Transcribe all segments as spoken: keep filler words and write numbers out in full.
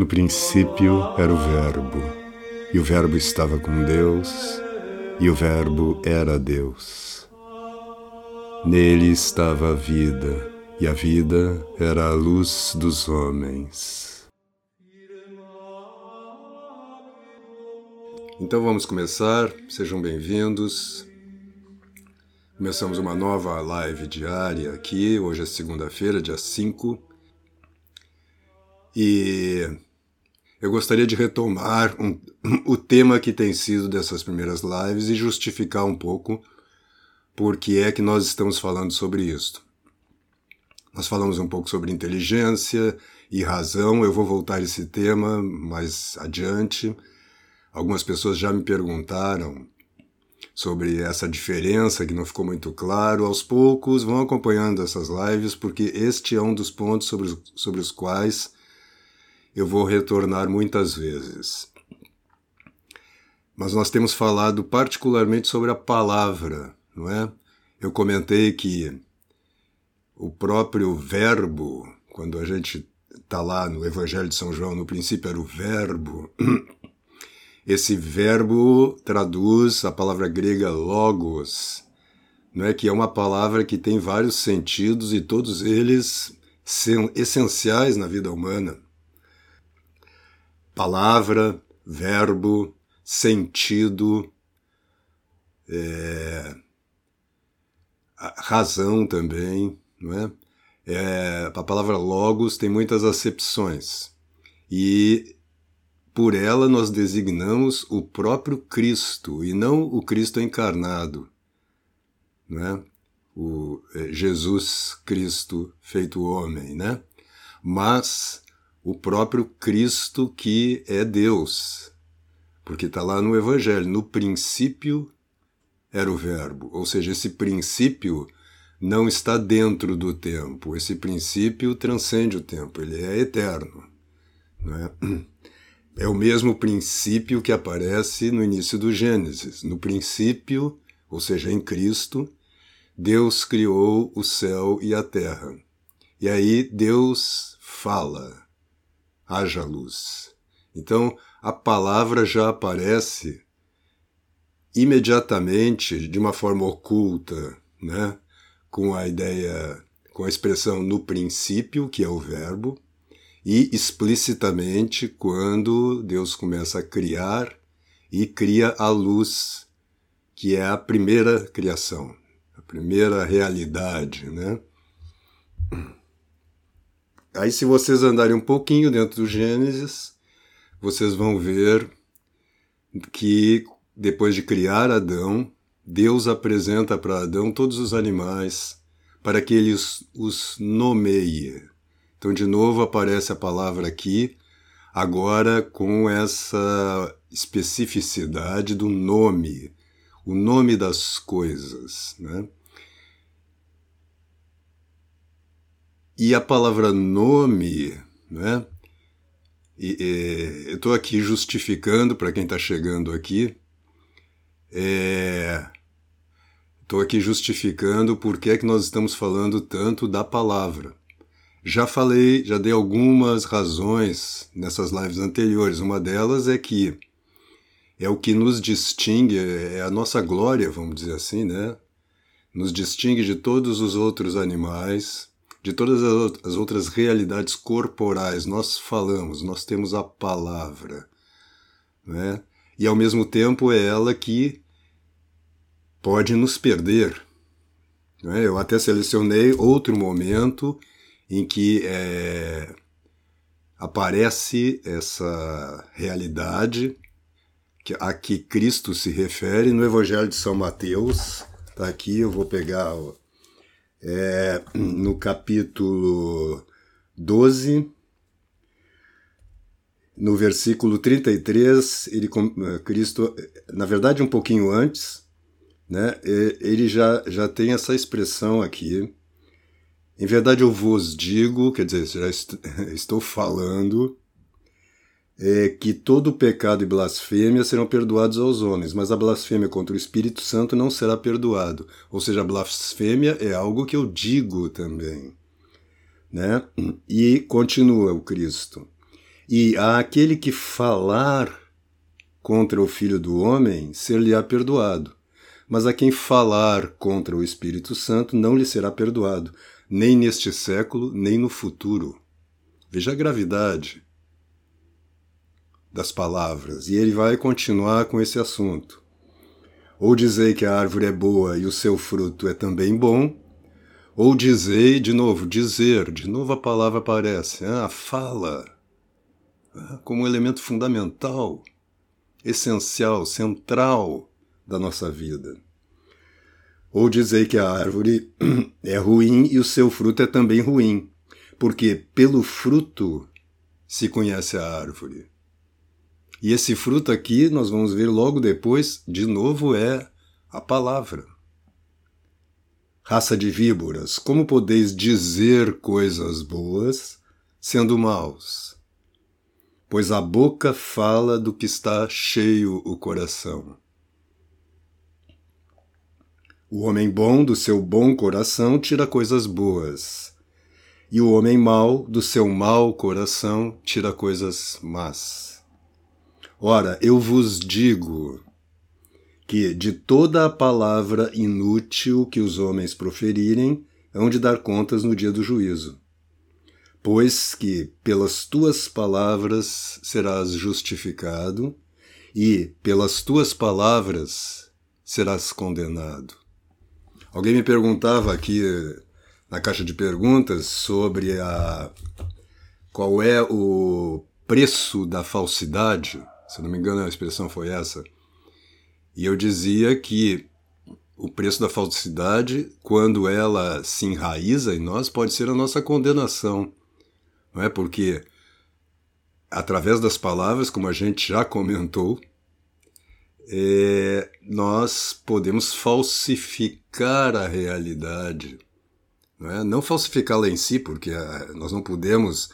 No princípio era o Verbo, e o Verbo estava com Deus, e o Verbo era Deus. Nele estava a vida, e a vida era a luz dos homens. Então vamos começar, sejam bem-vindos. Começamos uma nova live diária aqui, hoje é segunda-feira, dia cinco. E eu gostaria de retomar um, o tema que tem sido dessas primeiras lives e justificar um pouco por que é que nós estamos falando sobre isso. Nós falamos um pouco sobre inteligência e razão, eu vou voltar a esse tema mais adiante. Algumas pessoas já me perguntaram sobre essa diferença que não ficou muito claro. Aos poucos vão acompanhando essas lives, porque este é um dos pontos sobre, sobre os quais eu vou retornar muitas vezes. Mas nós temos falado particularmente sobre a palavra, não é? Eu comentei que o próprio verbo, quando a gente está lá no Evangelho de São João, no princípio era o verbo, esse verbo traduz a palavra grega logos, não é? Que é uma palavra que tem vários sentidos e todos eles são essenciais na vida humana. Palavra, verbo, sentido, é, razão também, não é? É, a palavra logos tem muitas acepções e por ela nós designamos o próprio Cristo, e não o Cristo encarnado, né? O Jesus Cristo feito homem, né? Mas o próprio Cristo que é Deus, porque está lá no Evangelho, no princípio era o Verbo, ou seja, esse princípio não está dentro do tempo, esse princípio transcende o tempo, ele é eterno, não é? É o mesmo princípio que aparece no início do Gênesis. No princípio, ou seja, em Cristo, Deus criou o céu e a terra. E aí Deus fala, haja luz. Então, a palavra já aparece imediatamente, de uma forma oculta, né? Com a ideia, com a expressão no princípio, que é o verbo, e explicitamente quando Deus começa a criar e cria a luz, que é a primeira criação, a primeira realidade, né? Aí se vocês andarem um pouquinho dentro do Gênesis, vocês vão ver que depois de criar Adão, Deus apresenta para Adão todos os animais para que ele os nomeie. Então, de novo, aparece a palavra aqui, agora com essa especificidade do nome, o nome das coisas, né? E a palavra nome, né? E, e, eu estou aqui justificando para quem está chegando aqui, estou aqui justificando por que é que nós estamos falando tanto da palavra. Já falei, já dei algumas razões nessas lives anteriores. Uma delas é que é o que nos distingue, é a nossa glória, vamos dizer assim, né? Nos distingue de todos os outros animais, de todas as outras realidades corporais. Nós falamos, nós temos a palavra, né? E ao mesmo tempo é ela que pode nos perder, né? Eu até selecionei outro momento em que é, aparece essa realidade a que Cristo se refere no Evangelho de São Mateus. Está aqui, eu vou pegar é, no capítulo doze, no versículo trinta e três, ele, Cristo, na verdade um pouquinho antes, né, ele já, já tem essa expressão aqui. Em verdade eu vos digo, quer dizer, já estou falando, é, que todo pecado e blasfêmia serão perdoados aos homens, mas a blasfêmia contra o Espírito Santo não será perdoado. Ou seja, a blasfêmia é algo que eu digo também, né? E continua o Cristo. E àquele que falar contra o Filho do Homem, ser-lhe-á perdoado. Mas a quem falar contra o Espírito Santo não lhe será perdoado, nem neste século, nem no futuro. Veja a gravidade das palavras. E ele vai continuar com esse assunto. Ou dizei que a árvore é boa e o seu fruto é também bom, ou dizei, de novo, dizer, de novo a palavra aparece, a fala, como um elemento fundamental, essencial, central da nossa vida. Ou dizei que a árvore é ruim e o seu fruto é também ruim, porque pelo fruto se conhece a árvore. E esse fruto aqui, nós vamos ver logo depois, de novo é a palavra. Raça de víboras, como podeis dizer coisas boas, sendo maus? Pois a boca fala do que está cheio o coração. O homem bom do seu bom coração tira coisas boas, e o homem mau do seu mau coração tira coisas más. Ora, eu vos digo que de toda a palavra inútil que os homens proferirem, hão de dar contas no dia do juízo, pois que pelas tuas palavras serás justificado e pelas tuas palavras serás condenado. Alguém me perguntava aqui na caixa de perguntas sobre a, qual é o preço da falsidade. Se não me engano, a expressão foi essa. E eu dizia que o preço da falsidade, quando ela se enraiza em nós, pode ser a nossa condenação. Não é? Porque, através das palavras, como a gente já comentou, é, nós podemos falsificar a realidade. Não é? Não falsificá-la em si, porque a, nós não podemos...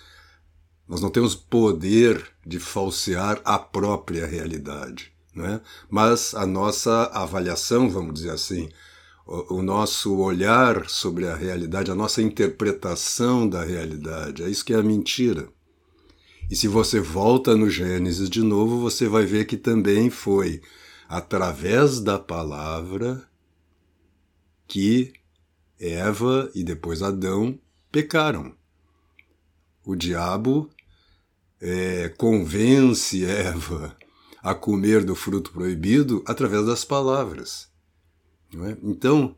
Nós não temos poder de falsear a própria realidade, né? Mas a nossa avaliação, vamos dizer assim, o, o nosso olhar sobre a realidade, a nossa interpretação da realidade, é isso que é a mentira. E se você volta no Gênesis de novo, você vai ver que também foi através da palavra que Eva e depois Adão pecaram. O diabo... É, convence Eva a comer do fruto proibido através das palavras. Não é? Então,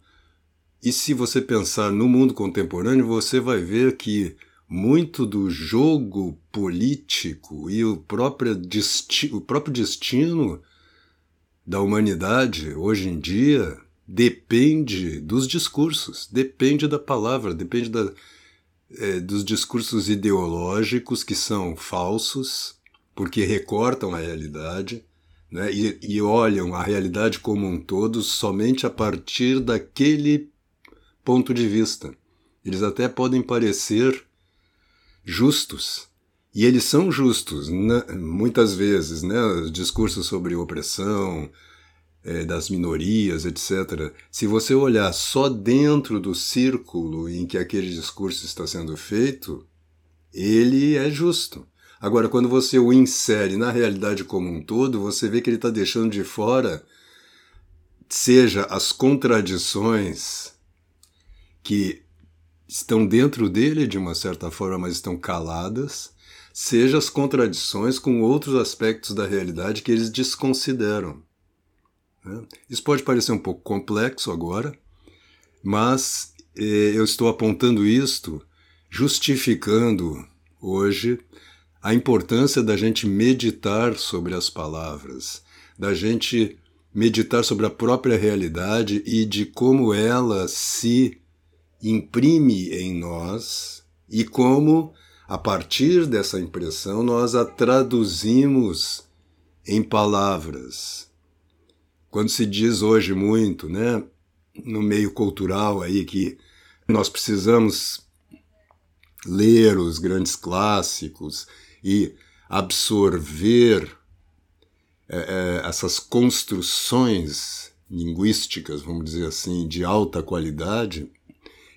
e se você pensar no mundo contemporâneo, você vai ver que muito do jogo político e o próprio destino, o próprio destino da humanidade hoje em dia depende dos discursos, depende da palavra, depende da... É, dos discursos ideológicos que são falsos, porque recortam a realidade, né, e, e olham a realidade como um todo somente a partir daquele ponto de vista. Eles até podem parecer justos, e eles são justos, né, muitas vezes, né, os discursos sobre opressão, é, das minorias, etcétera. Se você olhar só dentro do círculo em que aquele discurso está sendo feito, ele é justo. Agora, quando você o insere na realidade como um todo, você vê que ele está deixando de fora, seja as contradições que estão dentro dele, de uma certa forma, mas estão caladas, seja as contradições com outros aspectos da realidade que eles desconsideram. Isso pode parecer um pouco complexo agora, mas eh, eu estou apontando isto, justificando hoje a importância da gente meditar sobre as palavras, da gente meditar sobre a própria realidade e de como ela se imprime em nós e como, a partir dessa impressão, nós a traduzimos em palavras. Quando se diz hoje muito, né, no meio cultural aí, que nós precisamos ler os grandes clássicos e absorver é, é, essas construções linguísticas, vamos dizer assim, de alta qualidade,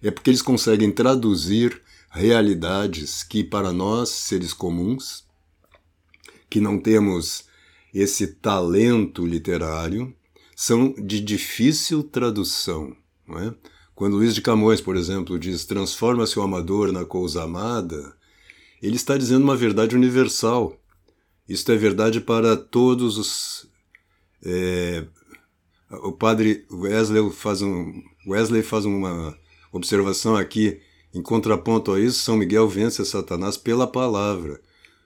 é porque eles conseguem traduzir realidades que para nós, seres comuns, que não temos esse talento literário, são de difícil tradução, não é? Quando Luiz de Camões, por exemplo, diz transforma-se o amador na coisa amada, ele está dizendo uma verdade universal. Isto é verdade para todos os... É, o padre Wesley faz, um, Wesley faz uma observação aqui, em contraponto a isso, São Miguel vence a Satanás pela palavra.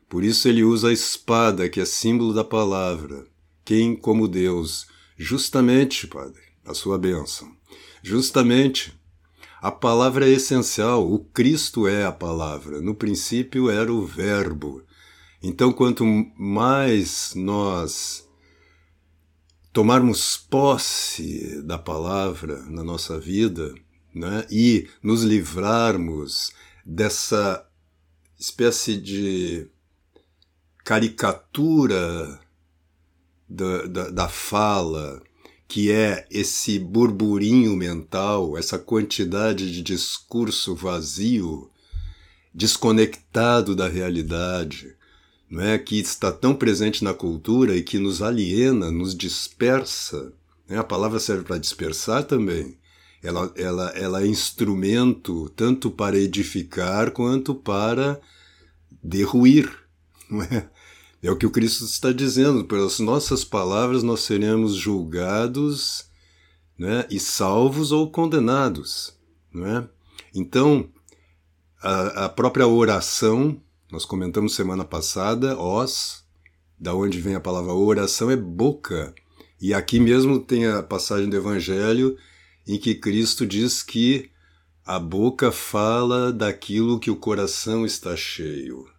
Por isso ele usa a espada, que é símbolo da palavra. Quem como Deus? Justamente, padre, a sua bênção. Justamente, a palavra é essencial, o Cristo é a palavra, no princípio era o verbo. Então, quanto mais nós tomarmos posse da palavra na nossa vida, né, e nos livrarmos dessa espécie de caricatura da, da, da fala, que é esse burburinho mental, essa quantidade de discurso vazio, desconectado da realidade, não é? Que está tão presente na cultura e que nos aliena, nos dispersa. Né? A palavra serve para dispersar também. Ela, ela, ela é instrumento tanto para edificar quanto para derruir. Não é? É o que o Cristo está dizendo, pelas nossas palavras nós seremos julgados, né, e salvos ou condenados. Né? Então, a, a própria oração, nós comentamos semana passada, os, da onde vem a palavra oração, é boca. E aqui mesmo tem a passagem do Evangelho em que Cristo diz que a boca fala daquilo que o coração está cheio.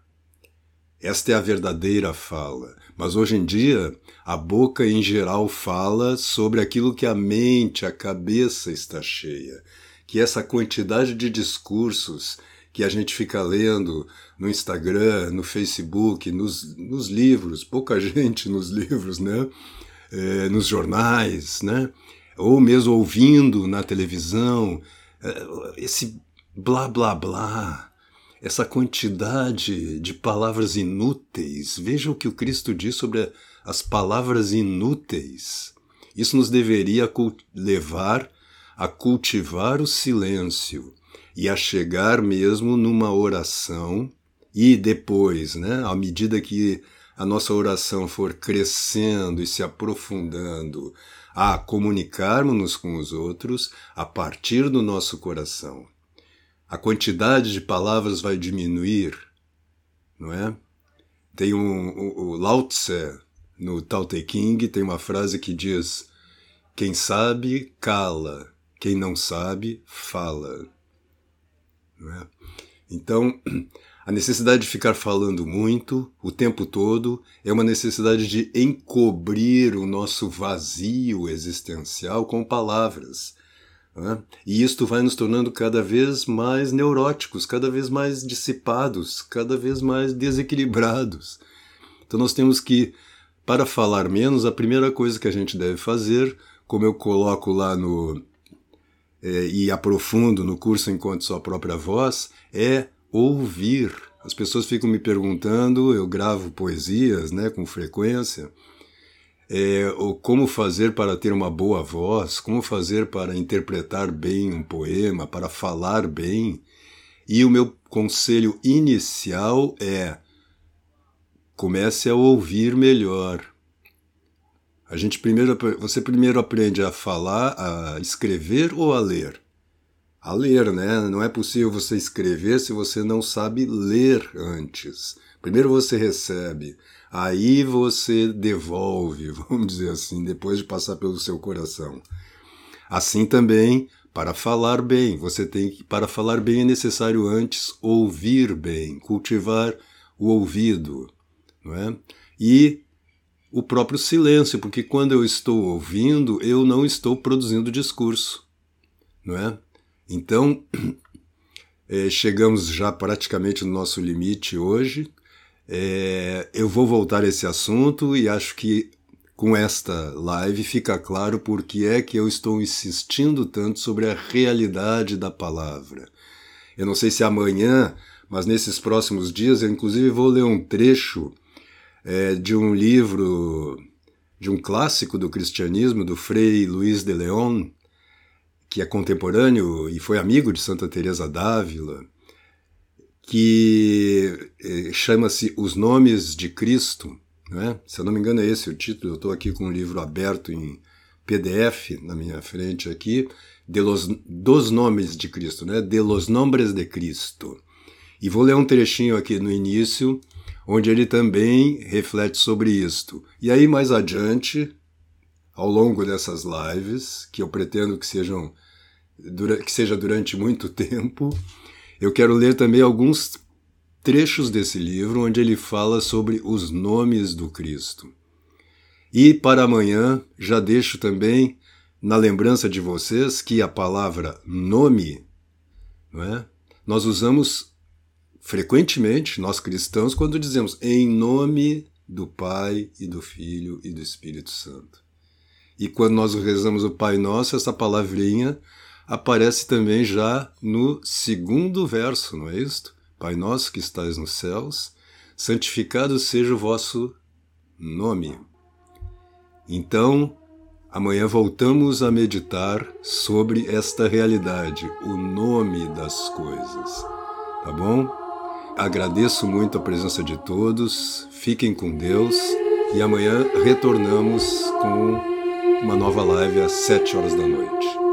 Esta é a verdadeira fala, mas hoje em dia a boca em geral fala sobre aquilo que a mente, a cabeça está cheia, que essa quantidade de discursos que a gente fica lendo no Instagram, no Facebook, nos, nos livros, pouca gente nos livros, né? É, nos jornais, né? Ou mesmo ouvindo na televisão, esse blá blá blá, essa quantidade de palavras inúteis. Veja o que o Cristo diz sobre as palavras inúteis. Isso nos deveria levar a cultivar o silêncio e a chegar mesmo numa oração e depois, né, à medida que a nossa oração for crescendo e se aprofundando, a comunicarmos-nos com os outros a partir do nosso coração. A quantidade de palavras vai diminuir, não é? Tem um, um, o Lao Tse, no Tao Te Ching, tem uma frase que diz: quem sabe, cala. Quem não sabe, fala. Não é? Então, a necessidade de ficar falando muito, o tempo todo, é uma necessidade de encobrir o nosso vazio existencial com palavras. Uh, e isto vai nos tornando cada vez mais neuróticos, cada vez mais dissipados, cada vez mais desequilibrados. Então nós temos que, para falar menos, a primeira coisa que a gente deve fazer, como eu coloco lá no é, e aprofundo no curso Enquanto Sua Própria Voz, é ouvir. As pessoas ficam me perguntando, eu gravo poesias, né, com frequência, É, ou como fazer para ter uma boa voz, como fazer para interpretar bem um poema, para falar bem. E o meu conselho inicial é: comece a ouvir melhor. A gente primeiro, você primeiro aprende a falar, a escrever ou a ler? A ler, né? Não é possível você escrever se você não sabe ler antes. Primeiro você recebe, aí você devolve, vamos dizer assim, depois de passar pelo seu coração. Assim também, para falar bem, você tem que, para falar bem é necessário antes ouvir bem, cultivar o ouvido, não é? E o próprio silêncio, porque quando eu estou ouvindo, eu não estou produzindo discurso, não é? Então, é, chegamos já praticamente no nosso limite hoje. É, eu vou voltar a esse assunto e acho que com esta live fica claro por que é que eu estou insistindo tanto sobre a realidade da palavra. Eu não sei se amanhã, mas nesses próximos dias eu inclusive vou ler um trecho é, de um livro, de um clássico do cristianismo, do Frei Luiz de León, que é contemporâneo e foi amigo de Santa Teresa d'Ávila, que chama-se Os Nomes de Cristo, né? Se eu não me engano é esse o título. Eu estou aqui com um livro aberto em P D F na minha frente aqui, de los, dos nomes de Cristo, né? De los nombres de Cristo. E vou ler um trechinho aqui no início, onde ele também reflete sobre isto. E aí mais adiante, ao longo dessas lives, que eu pretendo que sejam, que seja durante muito tempo, eu quero ler também alguns trechos desse livro onde ele fala sobre os nomes do Cristo. E para amanhã já deixo também na lembrança de vocês que a palavra nome, não é, nós usamos frequentemente, nós cristãos, quando dizemos em nome do Pai e do Filho e do Espírito Santo. E quando nós rezamos o Pai Nosso, essa palavrinha aparece também já no segundo verso, não é isto? Pai nosso que estais nos céus, santificado seja o vosso nome. Então, amanhã voltamos a meditar sobre esta realidade, o nome das coisas, tá bom? Agradeço muito a presença de todos, fiquem com Deus e amanhã retornamos com uma nova live às sete horas da noite.